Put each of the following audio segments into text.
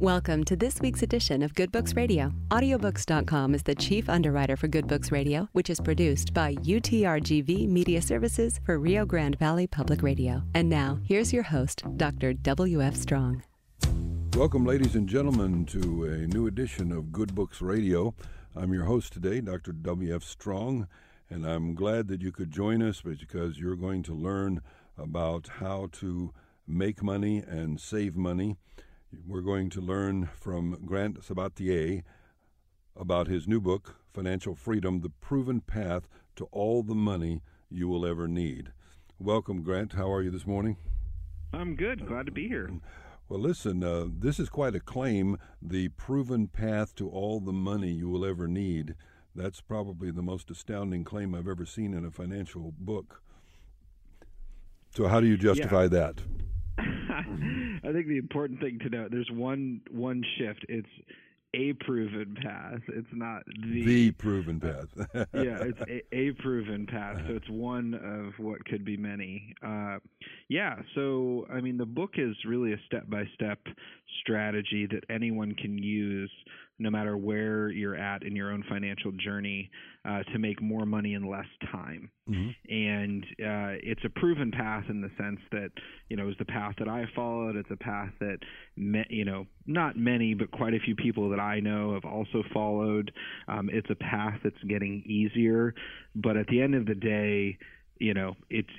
Welcome to this week's edition of Good Books Radio. Audiobooks.com is the chief underwriter for Good Books Radio, which is produced by UTRGV Media Services for Rio Grande Valley Public Radio. And now, here's your host, Dr. W.F. Strong. Welcome, ladies and gentlemen, to a new edition of Good Books Radio. I'm your host today, Dr. W.F. Strong, and I'm glad that you could join us because you're going to learn about how to make money and save money. We're going to learn from Grant Sabatier about his new book, Financial Freedom, The Proven Path to All the Money You Will Ever Need. Welcome, Grant. How are you this morning? I'm good. Glad to be here. Well, listen, this is quite a claim, the proven path to all the money you will ever need. That's probably the most astounding claim I've ever seen in a financial book. So how do you justify that? I think the important thing to note, there's one shift. It's a proven path. It's not the proven path. It's a proven path. So it's one of what could be many. So, I mean, the book is really a step-by-step strategy that anyone can use no matter where you're at in your own financial journey to make more money in less time. Mm-hmm. And it's a proven path in the sense that, you know, it was the path that I followed. It's a path that, not many, but quite a few people that I know have also followed. It's a path that's getting easier. But at the end of the day, you know,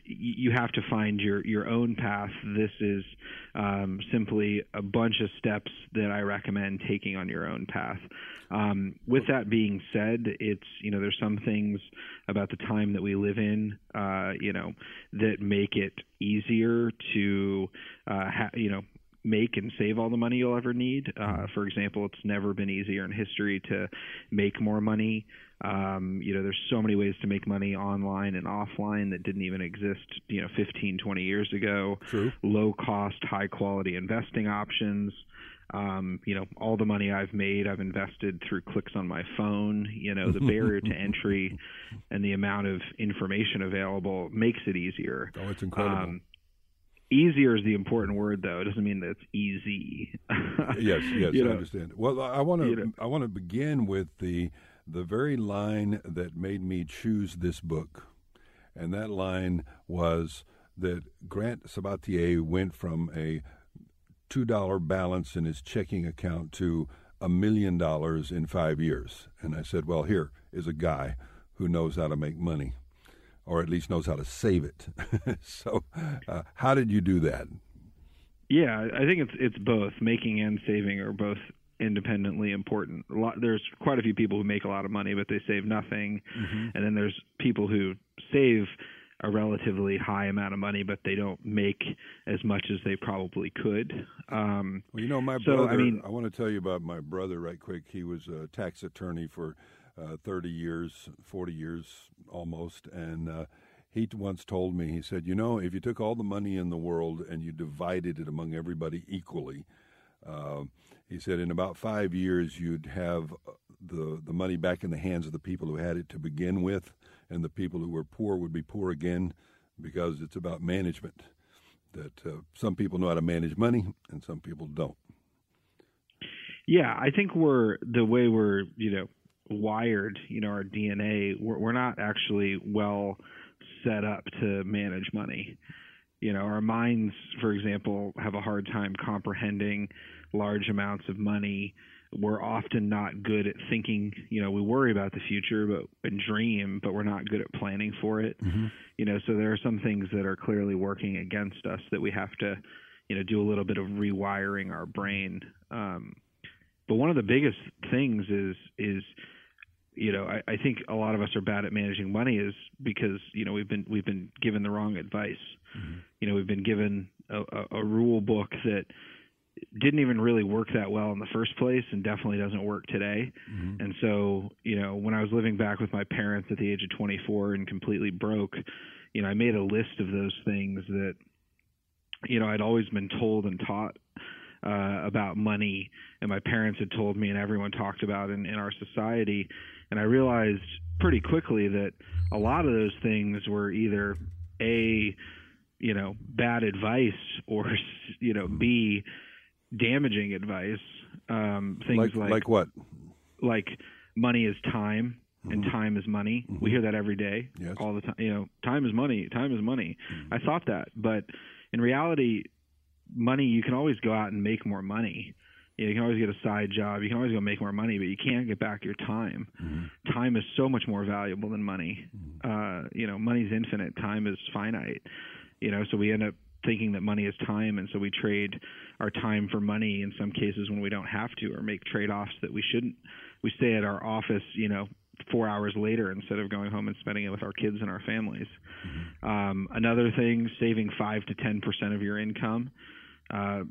you have to find your own path. This is simply a bunch of steps that I recommend taking on your own path. With that being said, it's, you know, there's some things about the time that we live in, that make it easier to, make and save all the money you'll ever need. For example, it's never been easier in history to make more money. There's so many ways to make money online and offline that didn't even exist, 15, 20 years ago. True. Low cost, high quality investing options. All the money I've made, I've invested through clicks on my phone. The barrier to entry and the amount of information available makes it easier. Oh, it's incredible. Easier is the important word, though. It doesn't mean that it's easy. Yes, I understand. Well, I want to begin with the very line that made me choose this book, and that line was that Grant Sabatier went from a $2 balance in his checking account to $1 million in 5 years. And I said, well, here is a guy who knows how to make money, or at least knows how to save it. So how did you do that? Yeah, I think it's both. Making and saving are both independently important. There's quite a few people who make a lot of money, but they save nothing. Mm-hmm. And then there's people who save a relatively high amount of money, but they don't make as much as they probably could. My brother, I want to tell you about my brother right quick. He was a tax attorney for 30 years, 40 years almost, and he once told me, he said, if you took all the money in the world and you divided it among everybody equally, he said in about 5 years you'd have the money back in the hands of the people who had it to begin with, and the people who were poor would be poor again, because it's about management, that some people know how to manage money and some people don't. Yeah, I think the way we're, wired, our DNA, we're not actually well set up to manage money. Our minds, for example, have a hard time comprehending large amounts of money. We're often not good at thinking, we worry about the future and dream, but we're not good at planning for it. Mm-hmm. So there are some things that are clearly working against us that we have to, do a little bit of rewiring our brain. But one of the biggest things is I think a lot of us are bad at managing money is because, we've been given the wrong advice. Mm-hmm. We've been given a rule book that didn't even really work that well in the first place and definitely doesn't work today. Mm-hmm. And so, when I was living back with my parents at the age of 24 and completely broke, I made a list of those things that, I'd always been told and taught about money, and my parents had told me and everyone talked about in our society. And I realized pretty quickly that a lot of those things were either A, bad advice, or B, damaging advice. Things like what? Like money is time and time is money. Mm-hmm. We hear that every day, all the time. You know, time is money. Time is money. Mm-hmm. I thought that, but in reality, money, you can always go out and make more money. You can always get a side job. You can always go make more money, but you can't get back your time. Mm-hmm. Time is so much more valuable than money. Mm-hmm. Money's infinite. Time is finite. So we end up thinking that money is time, and so we trade our time for money in some cases when we don't have to, or make trade-offs that we shouldn't. We stay at our office, 4 hours later instead of going home and spending it with our kids and our families. Mm-hmm. Another thing, saving 5 to 10% of your income. I've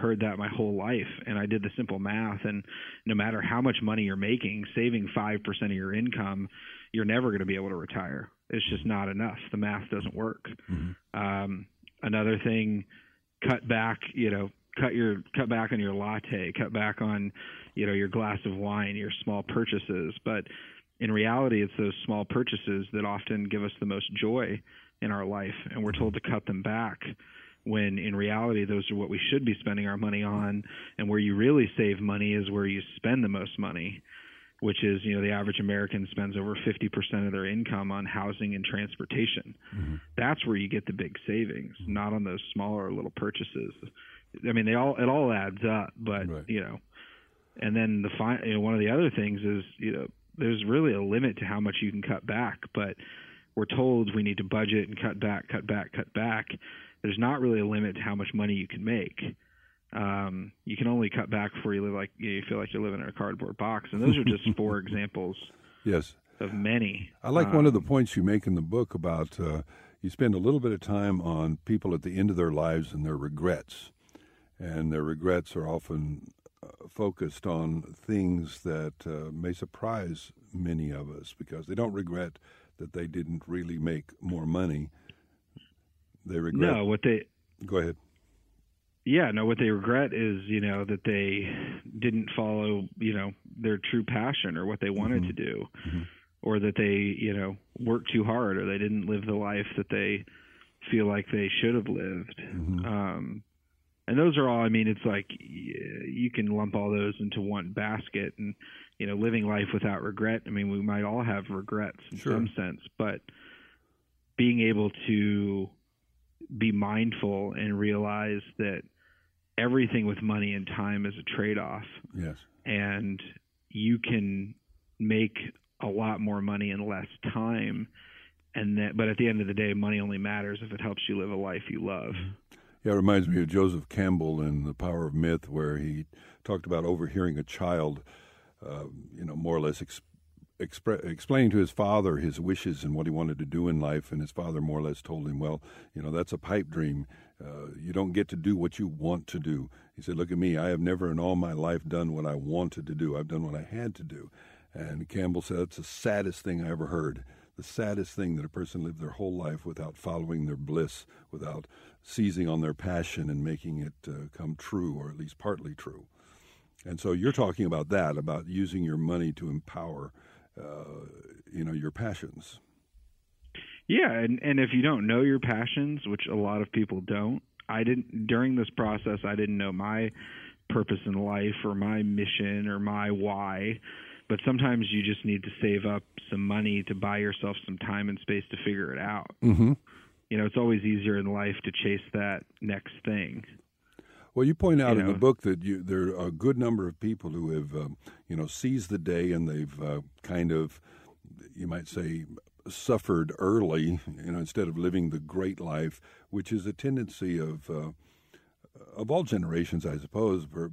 heard that my whole life, and I did the simple math, and no matter how much money you're making, saving 5% of your income, you're never going to be able to retire. It's just not enough. The math doesn't work. Mm-hmm. Another thing, cut back on your latte, cut back on, your glass of wine, your small purchases. But in reality, it's those small purchases that often give us the most joy in our life, and we're told to cut them back, when in reality, those are what we should be spending our money on. And where you really save money is where you spend the most money, which is, the average American spends over 50% of their income on housing and transportation. Mm-hmm. That's where you get the big savings, not on those smaller little purchases. I mean, it all adds up, but, right. And then one of the other things is, there's really a limit to how much you can cut back, but we're told we need to budget and cut back. There's not really a limit to how much money you can make. You can only cut back before you live like you feel like you're living in a cardboard box. And those are just four examples. Yes. Of many. I like one of the points you make in the book about you spend a little bit of time on people at the end of their lives and their regrets. And their regrets are often focused on things that may surprise many of us, because they don't regret that they didn't really make more money. They regret. No, what they. Go ahead. Yeah, no, what they regret is, that they didn't follow, their true passion or what they wanted mm-hmm. to do, mm-hmm. or that they, worked too hard, or they didn't live the life that they feel like they should have lived. Mm-hmm. And those are all, it's like you can lump all those into one basket, and, living life without regret. We might all have regrets in sure. some sense, but being able to be mindful and realize that everything with money and time is a trade-off. Yes. And you can make a lot more money in less time. But at the end of the day, money only matters if it helps you live a life you love. Yeah, it reminds me of Joseph Campbell in The Power of Myth, where he talked about overhearing a child, more or less explaining to his father his wishes and what he wanted to do in life, and his father more or less told him, well, that's a pipe dream. You don't get to do what you want to do. He said, look at me. I have never in all my life done what I wanted to do. I've done what I had to do. And Campbell said, that's the saddest thing I ever heard, the saddest thing, that a person lived their whole life without following their bliss, without seizing on their passion and making it come true, or at least partly true. And so you're talking about that, about using your money to empower your passions. Yeah, and if you don't know your passions, which a lot of people don't, I didn't during this process. I didn't know my purpose in life or my mission or my why. But sometimes you just need to save up some money to buy yourself some time and space to figure it out. Mm-hmm. It's always easier in life to chase that next thing. Well, you point out in the book that there are a good number of people who have, seized the day, and they've you might say, suffered early, instead of living the great life, which is a tendency of all generations, I suppose, but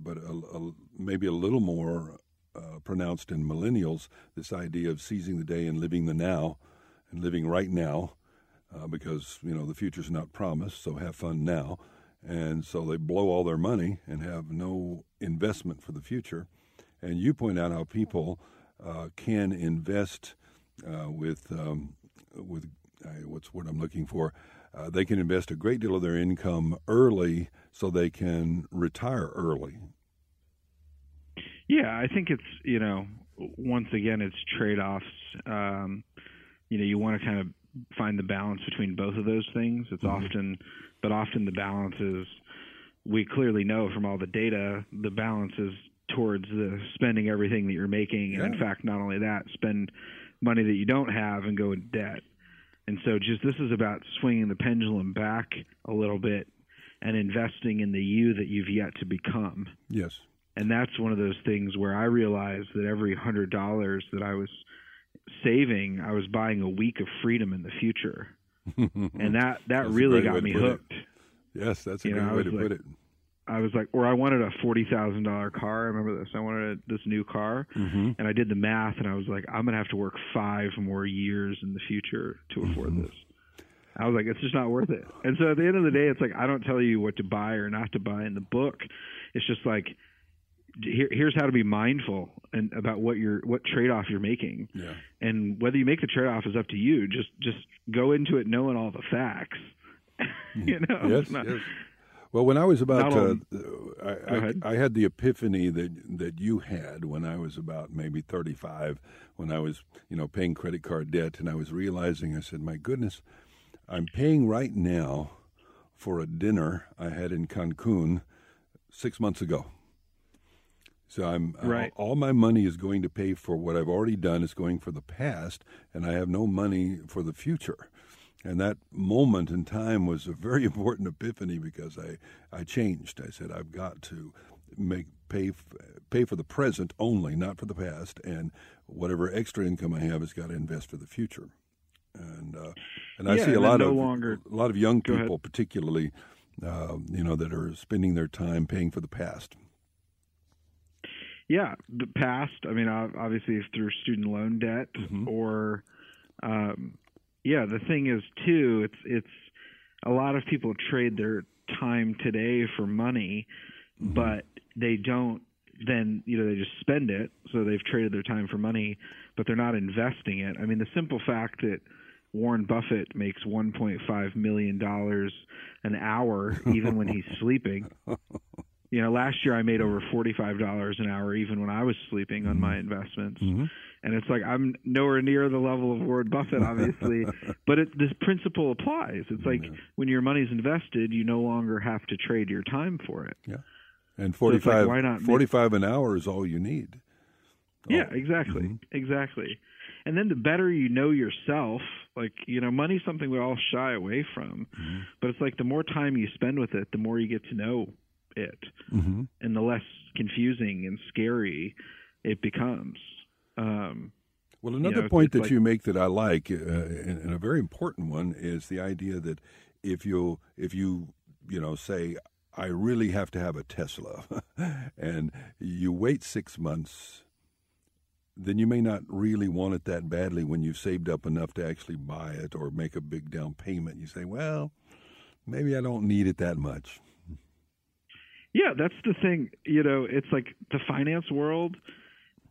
maybe a little more pronounced in millennials, this idea of seizing the day and living the now and living right now, because, the future's not promised, so have fun now. And so they blow all their money and have no investment for the future. And you point out how people can invest what's the word I'm looking for? They can invest a great deal of their income early so they can retire early. Yeah, I think it's, once again, it's trade-offs. You want to kind of find the balance between both of those things. It's often the balance is we clearly know from all the data, the balance is towards the spending everything that you're making. Yeah. And in fact, not only that, spend money that you don't have and go in debt. And so just this is about swinging the pendulum back a little bit and investing in the you that you've yet to become. Yes. And that's one of those things where I realized that every $100 that I was saving, I was buying a week of freedom in the future. And that really got me hooked. Yes, that's a good way to put it. I was like, or I wanted a $40,000 car. I remember this. I wanted this new car. Mm-hmm. And I did the math, and I was like, I'm going to have to work 5 more years in the future to afford mm-hmm. this. I was like, it's just not worth it. And so at the end of the day, it's like, I don't tell you what to buy or not to buy in the book. It's just like, here's how to be mindful and about what trade-off you're making. Yeah. And whether you make the trade-off is up to you. Just go into it knowing all the facts. You know? Yes, yes. Well, when I was about, I had the epiphany that you had when I was about maybe 35, when I was, paying credit card debt, and I was realizing, I said, my goodness, I'm paying right now for a dinner I had in Cancun 6 months ago. So I'm right. All my money is going to pay for what I've already done. It's going for the past, and I have no money for the future. And that moment in time was a very important epiphany because I changed. I said, I've got to pay for the present only, not for the past, and whatever extra income I have has got to invest for the future. And I see a lot of young people, particularly, that are spending their time paying for the past. Yeah, the past. I mean, obviously, it's through student loan debt, mm-hmm. or the thing is too, it's a lot of people trade their time today for money, mm-hmm. but they don't. Then they just spend it, so they've traded their time for money, but they're not investing it. I mean, the simple fact that Warren Buffett makes $1.5 million an hour even when he's sleeping. Last year I made over $45 an hour even when I was sleeping on my investments. Mm-hmm. And it's like I'm nowhere near the level of Warren Buffett, obviously, but this principle applies. It's like when your money's invested, you no longer have to trade your time for it. Yeah. And 45 an hour is all you need. Yeah, exactly. Mm-hmm. Exactly. And then the better you know yourself, like, money's something we all shy away from. Mm-hmm. But it's like the more time you spend with it, the more you get to know it. Mm-hmm. And the less confusing and scary it becomes. Well, another point that you make that I like, and a very important one, is the idea that if you say, I really have to have a Tesla, and you wait 6 months, then you may not really want it that badly when you've saved up enough to actually buy it or make a big down payment. You say, well, maybe I don't need it that much. Yeah, that's the thing. It's like the finance world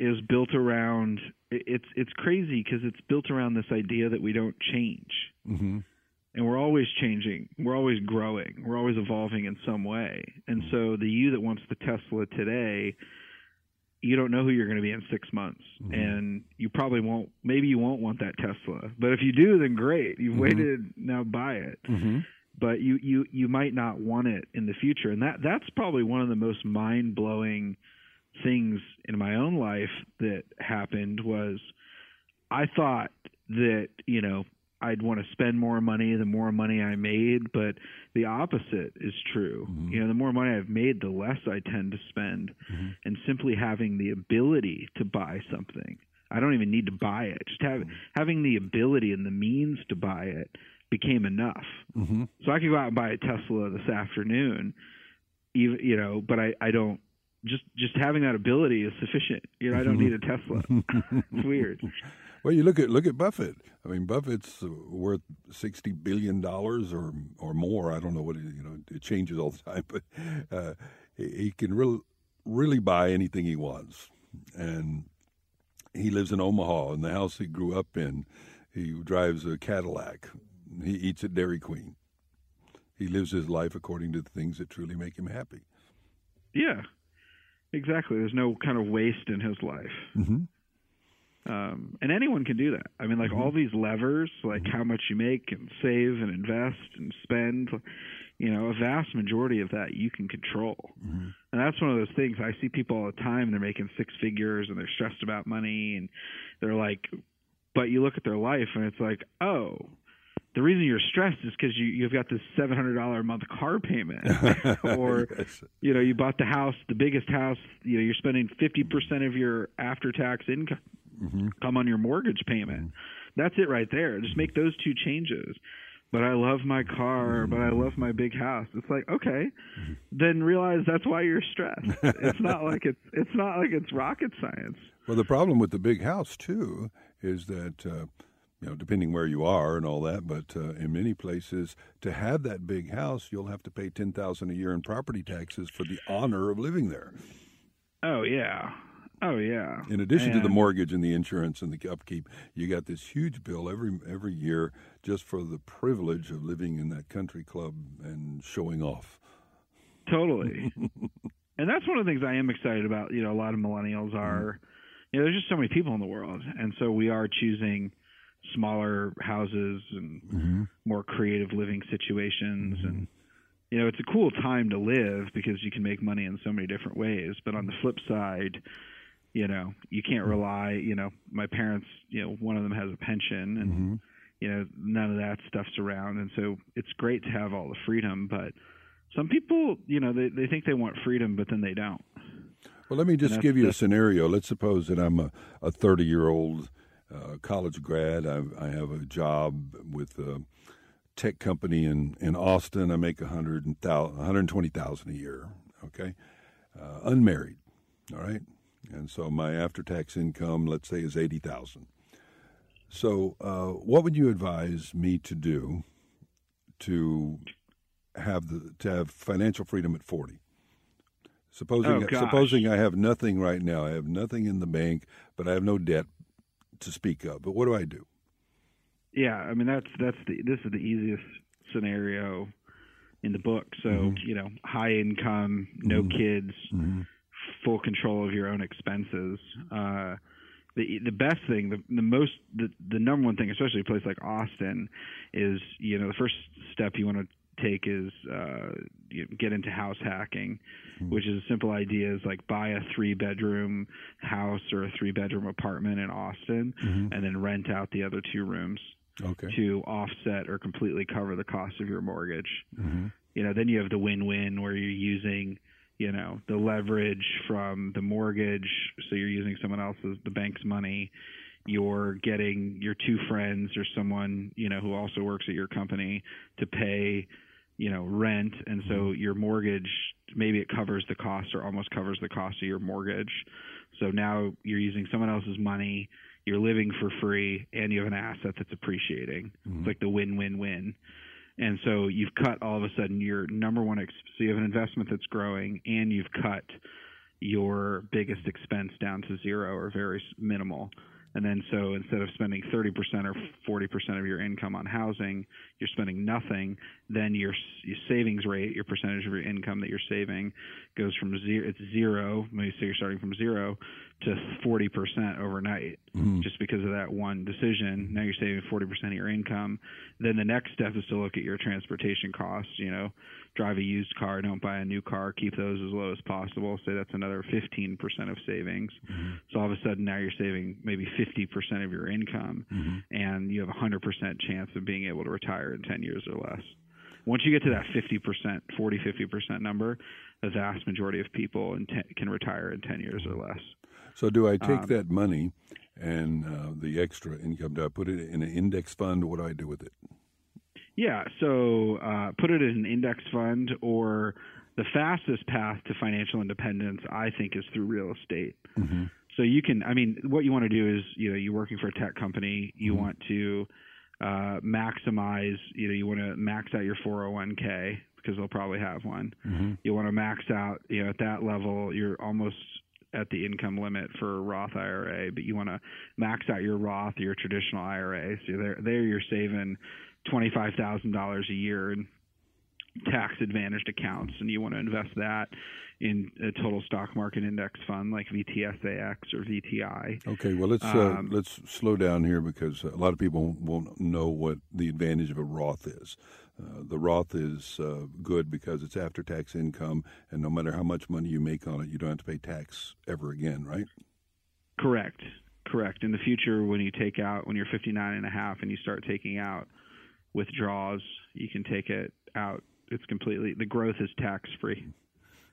is built around – it's crazy because it's built around this idea that we don't change. Mm-hmm. And we're always changing. We're always growing. We're always evolving in some way. And so the you that wants the Tesla today – you don't know who you're going to be in 6 months, mm-hmm. and you probably won't. Maybe you won't want that Tesla, but if you do, then great. You've mm-hmm. waited, now buy it. Mm-hmm. But you might not want it in the future, and that's probably one of the most mind-blowing things in my own life that happened was I thought that I'd want to spend more money the more money I made, but the opposite is true. Mm-hmm. The more money I've made, the less I tend to spend. Mm-hmm. And simply having the ability to buy something, I don't even need to buy it. Just having the ability and the means to buy it became enough. Mm-hmm. So I could go out and buy a Tesla this afternoon, even, but I don't. Just having that ability is sufficient. I don't need a Tesla. It's weird. Well, you look at Buffett. I mean, Buffett's worth $60 billion or more. I don't know what it changes all the time, but he can really buy anything he wants. And he lives in Omaha in the house he grew up in. He drives a Cadillac. He eats at Dairy Queen. He lives his life according to the things that truly make him happy. Yeah, exactly. There's no kind of waste in his life. Mm-hmm. And anyone can do that. I mean, like all these levers, like how much you make and save and invest and spend, you know, a vast majority of that you can control. Mm-hmm. And that's one of those things. I see people all the time, they're making six figures and they're stressed about money and they're like, but you look at their life and it's like, oh, the reason you're stressed is because you've got this $700 a month car payment or, you know, you bought the house, the biggest house, you know, you're spending 50% of your after-tax income on your mortgage payment. That's it right there. Just make those two changes. But I love my car, but I love my big house. It's like, okay, then realize that's why you're stressed. It's not like it's rocket science. Well, the problem with the big house too is that, you know, depending where you are and all that, but in many places, to have that big house, you'll have to pay $10,000 a year in property taxes for the honor of living there. Oh yeah, oh yeah. In addition to the mortgage and the insurance and the upkeep, you got this huge bill every year just for the privilege of living in that country club and showing off. Totally. And that's one of the things I am excited about. You know, a lot of millennials are, you know, there's just so many people in the world, and so we are choosing smaller houses and more creative living situations. And, you know, it's a cool time to live because you can make money in so many different ways. But on the flip side, you know, you can't rely, you know, my parents, you know, one of them has a pension and, you know, none of that stuff's around. And so it's great to have all the freedom, but some people, you know, they think they want freedom, but then they don't. Well, let me just give you a scenario. Let's suppose that I'm a 30-year-old college grad. I have a job with a tech company in Austin. I make $120,000 a year, okay? Unmarried, all right? And so my after-tax income, let's say, is $80,000. So what would you advise me to do to have financial freedom at 40? Supposing I have nothing right now. I have nothing in the bank, but I have no debt to speak of, but what do I do? Yeah, I mean this is the easiest scenario in the book. So you know, high income, no kids, full control of your own expenses. The best thing, the number one thing, especially a place like Austin, is you know the first step you want to take is get into house hacking, which is a simple idea is like buy a 3-bedroom house or a 3-bedroom apartment in Austin and then rent out the other 2 rooms to offset or completely cover the cost of your mortgage. You know, then you have the win-win where you're using, you know, the leverage from the mortgage. So you're using someone else's, the bank's money. You're getting your 2 friends or someone, you know, who also works at your company to pay, you know, rent. And so your mortgage, maybe it covers the cost or almost covers the cost of your mortgage. So now you're using someone else's money, you're living for free, and you have an asset that's appreciating. It's like the win-win-win. And so you've cut all of a sudden your number one – so you have an investment that's growing and you've cut your biggest expense down to zero or very minimal. And then so instead of spending 30% or 40% of your income on housing, you're spending nothing. Then your savings rate, your percentage of your income that you're saving, goes from zero, maybe say you're starting from zero, to 40% overnight just because of that one decision. Now you're saving 40% of your income. Then the next step is to look at your transportation costs, you know, drive a used car, don't buy a new car, keep those as low as possible. Say that's another 15% of savings. So all of a sudden now you're saving maybe 50% of your income and you have a 100% chance of being able to retire in 10 years or less. Once you get to that 50%, 50% number, the vast majority of people can retire in 10 years or less. So do I take that money and the extra income, do I put it in an index fund? What do I do with it? Yeah, so put it in an index fund, or the fastest path to financial independence, I think, is through real estate. So you can, I mean, what you want to do is, you know, you're working for a tech company, you want to maximize, you know, you want to max out your 401k because they'll probably have one. You want to max out, you know, at that level, you're almost at the income limit for Roth IRA, but you want to max out your Roth, your traditional IRA. So there you're saving $25,000 a year in tax-advantaged accounts, and you want to invest that in a total stock market index fund like VTSAX or VTI. Okay, well, let's slow down here because a lot of people won't know what the advantage of a Roth is. The Roth is good because it's after-tax income, and no matter how much money you make on it, you don't have to pay tax ever again, right? Correct. In the future, when you're 59 and a half and you start taking out withdrawals, you can take it out. It's completely, the growth is tax-free.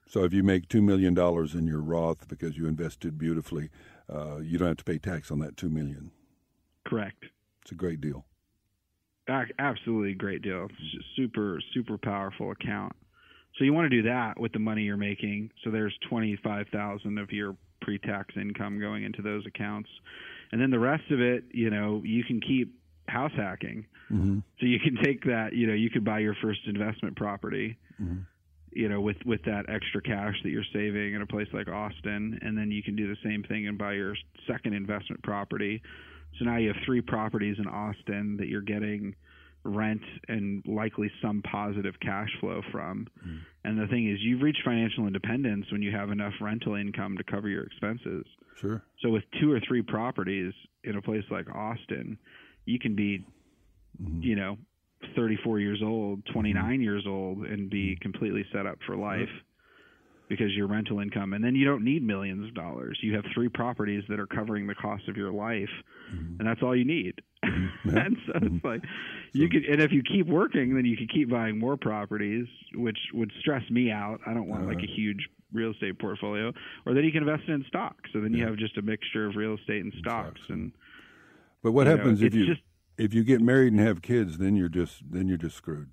So if you make $2 million in your Roth because you invested beautifully, you don't have to pay tax on that $2 million. Correct. It's a great deal. Absolutely great deal. It's a super, super powerful account. So you want to do that with the money you're making. So there's $25,000 of your pre-tax income going into those accounts. And then the rest of it, you can keep house hacking. Mm-hmm. So you can take that, you could buy your first investment property, mm-hmm. With that extra cash that you're saving in a place like Austin. And then you can do the same thing and buy your second investment property. So now you have three properties in Austin that you're getting rent and likely some positive cash flow from. Mm. And the thing is, you've reached financial independence when you have enough rental income to cover your expenses. Sure. So with two or three properties in a place like Austin, you can be, 34 years old, 29 years old, and be completely set up for life. Right. Because your rental income, and then you don't need millions of dollars. You have three properties that are covering the cost of your life, mm-hmm. and that's all you need. Mm-hmm. And so mm-hmm. it's like you could, and if you keep working, then you could keep buying more properties, which would stress me out. I don't want like a huge real estate portfolio, or then you can invest it in stock. So then you have just a mixture of real estate and stocks. And but what happens if you get married and have kids? Then you're just screwed.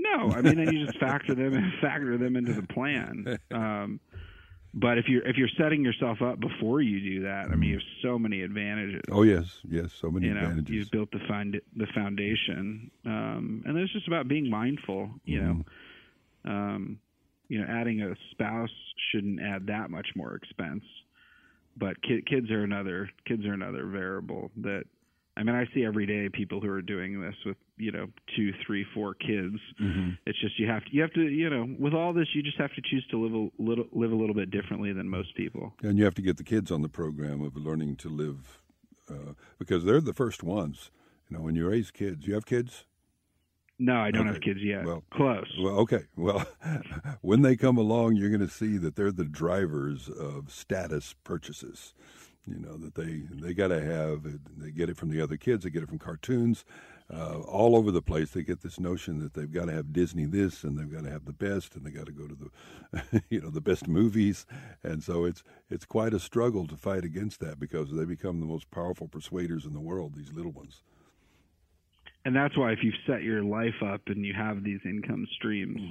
No, I mean, then you just factor them into the plan. But if you're setting yourself up before you do that, I mean, you have so many advantages. Oh yes, so many advantages. You've built the foundation, and it's just about being mindful. Adding a spouse shouldn't add that much more expense, but kids are another variable that. I mean, I see every day people who are doing this with, 2, 3, 4 kids. Mm-hmm. It's just you have to with all this, you just have to choose to live a little bit differently than most people. And you have to get the kids on the program of learning to live because they're the first ones. When you raise kids, you have kids? No, I don't have kids yet. Well, close. Well, okay. Well, when they come along, you're going to see that they're the drivers of status purchases. That they got to have, they get it from the other kids, they get it from cartoons, all over the place. They get this notion that they've got to have Disney this, and they've got to have the best, and they got to go to the, the best movies. And so it's quite a struggle to fight against that because they become the most powerful persuaders in the world, these little ones. And that's why if you set your life up and you have these income streams,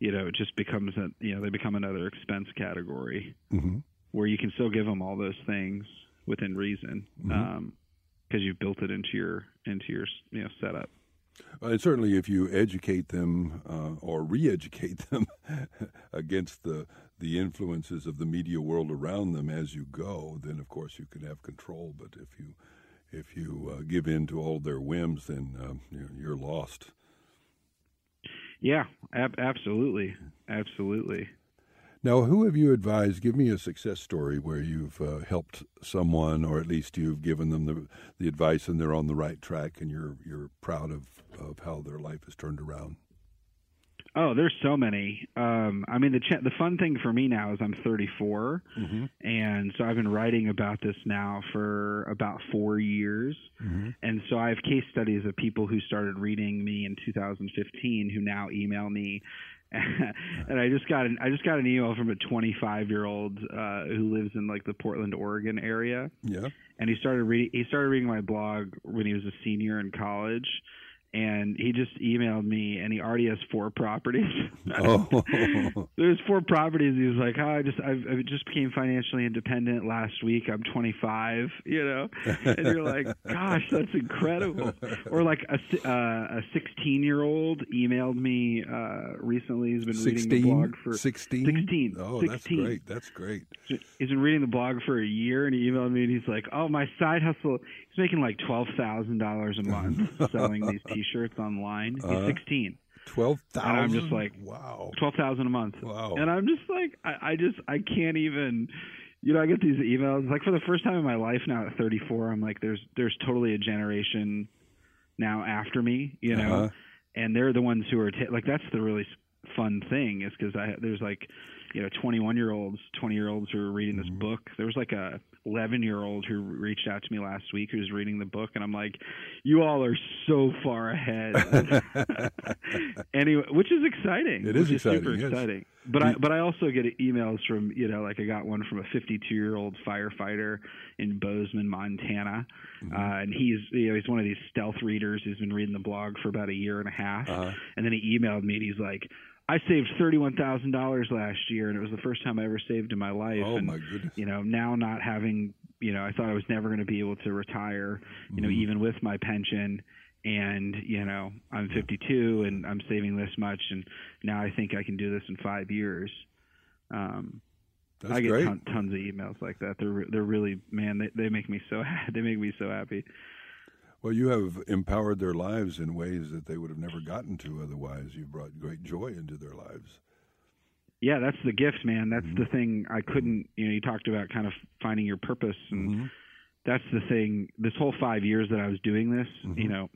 it just becomes, they become another expense category. Mm-hmm. Where you can still give them all those things within reason, because you've built it into your setup. And certainly, if you educate them or re-educate them against the influences of the media world around them as you go, then of course you can have control. But if you give in to all their whims, then you're lost. Yeah, absolutely. Now, who have you advised? Give me a success story where you've helped someone, or at least you've given them the advice, and they're on the right track, and you're proud of how their life has turned around. Oh, there's so many. I mean, the fun thing for me now is I'm 34, mm-hmm. and so I've been writing about this now for about 4 years, mm-hmm. and so I have case studies of people who started reading me in 2015 who now email me. And I just got an email from a 25-year-old who lives in like the Portland, Oregon area. Yeah. And he started reading my blog when he was a senior in college, and he just emailed me, and he already has 4 properties. Oh. There's 4 properties. He was like, "Oh, I just became financially independent last week. I'm 25." And you're like, "Gosh, that's incredible." Or like a 16-year-old emailed me recently. He's been 16? Reading the blog for 16. 16. Oh, 16. That's great. That's great. He's been reading the blog for a year, and he emailed me, and he's like, "Oh, my side hustle." He's making like $12,000 a month selling these T-shirts online. He's 16. $12,000. I'm just like, wow, $12,000 a month. Wow. And I'm just like, I can't even. You know, I get these emails. Like, for the first time in my life now at 34, I'm like, there's totally a generation now after me, you know, and they're the ones who are like, that's the really fun thing, is because there's like, you know, 20-year-olds who are reading this book. There was like a 11-year-old who reached out to me last week who's reading the book, and I'm like, you all are so far ahead. Anyway, which is exciting. It is exciting. Super exciting. But I also get emails from, you know, like I got one from a 52-year-old firefighter in Bozeman, Montana, and he's one of these stealth readers who's been reading the blog for about a year and a half, and then he emailed me and he's like, I saved $31,000 last year, and it was the first time I ever saved in my life. Oh, and, my goodness! You know, now not having, you know, I thought I was never going to be able to retire, you know, even with my pension. And, you know, I'm 52 and I'm saving this much, and now I think I can do this in 5 years. That's I get great. Tons of emails like that. They're really, man, they make me so happy. Well, you have empowered their lives in ways that they would have never gotten to otherwise. You've brought great joy into their lives. Yeah, that's the gift, man. That's the thing I couldn't, you know, you talked about kind of finding your purpose, and that's the thing. This whole 5 years that I was doing this, you know,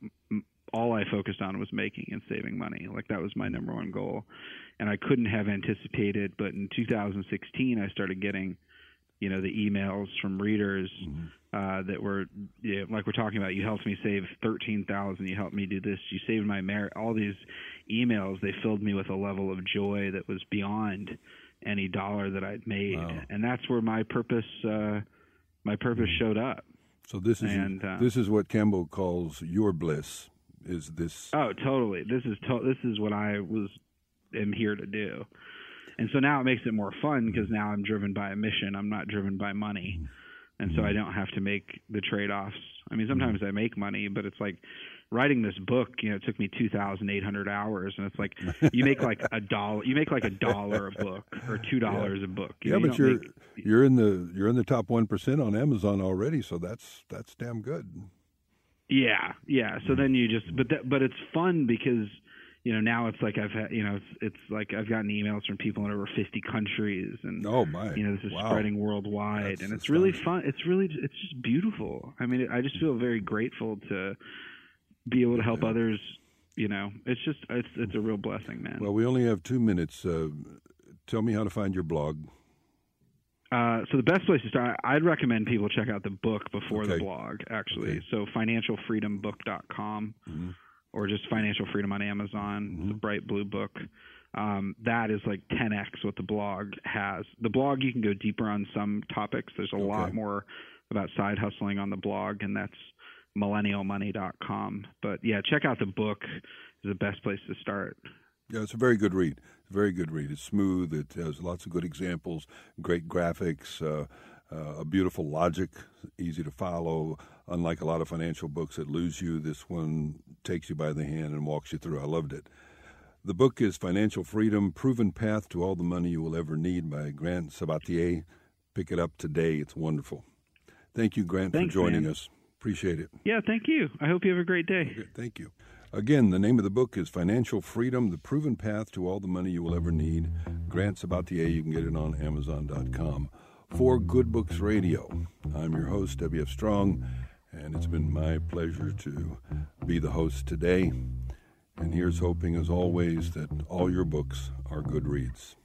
all I focused on was making and saving money. Like, that was my number one goal. And I couldn't have anticipated, but in 2016, I started getting, you know, the emails from readers that were, you know, like we're talking about, you helped me save $13,000, you helped me do this, you saved my marriage. All these emails, they filled me with a level of joy that was beyond any dollar that I'd made. Wow. And that's where my purpose showed up. So this is what Campbell calls your bliss. Is this? Oh, totally. This is what I am here to do. And so now it makes it more fun, because now I'm driven by a mission. I'm not driven by money. And so I don't have to make the trade-offs. I mean, sometimes I make money, but it's like writing this book, you know, it took me 2,800 hours. And it's like, you make like a dollar a book, or $2 a book. You know, but you're in the top 1% on Amazon already. So that's damn good. Yeah. So then you just, but it's fun, because, you know, now it's like I've had, you know, it's like I've gotten emails from people in over 50 countries, and you know, this is spreading worldwide. That's and it's really fun. It's just beautiful. I mean, I just feel very grateful to be able to help others. You know, it's just it's a real blessing, man. Well, we only have 2 minutes. Tell me how to find your blog. So the best place to start, I'd recommend people check out the book before the blog, actually. So financialfreedombook.com. Or just Financial Freedom on Amazon, the bright blue book. That is like 10x what the blog has. The blog, you can go deeper on some topics. There's a lot more about side hustling on the blog, and that's millennialmoney.com. But, yeah, check out the book. It's the best place to start. Yeah, it's a very good read. It's smooth. It has lots of good examples, great graphics, a beautiful logic, easy to follow. Unlike a lot of financial books that lose you, this one takes you by the hand and walks you through. I loved it. The book is Financial Freedom, Proven Path to All the Money You Will Ever Need by Grant Sabatier. Pick it up today. It's wonderful. Thank you, Grant, for joining us. Appreciate it. Yeah, thank you. I hope you have a great day. Okay, thank you. Again, the name of the book is Financial Freedom, The Proven Path to All the Money You Will Ever Need. Grant Sabatier, you can get it on Amazon.com. For Good Books Radio, I'm your host, W.F. Strong. And it's been my pleasure to be the host today. And here's hoping, as always, that all your books are good reads.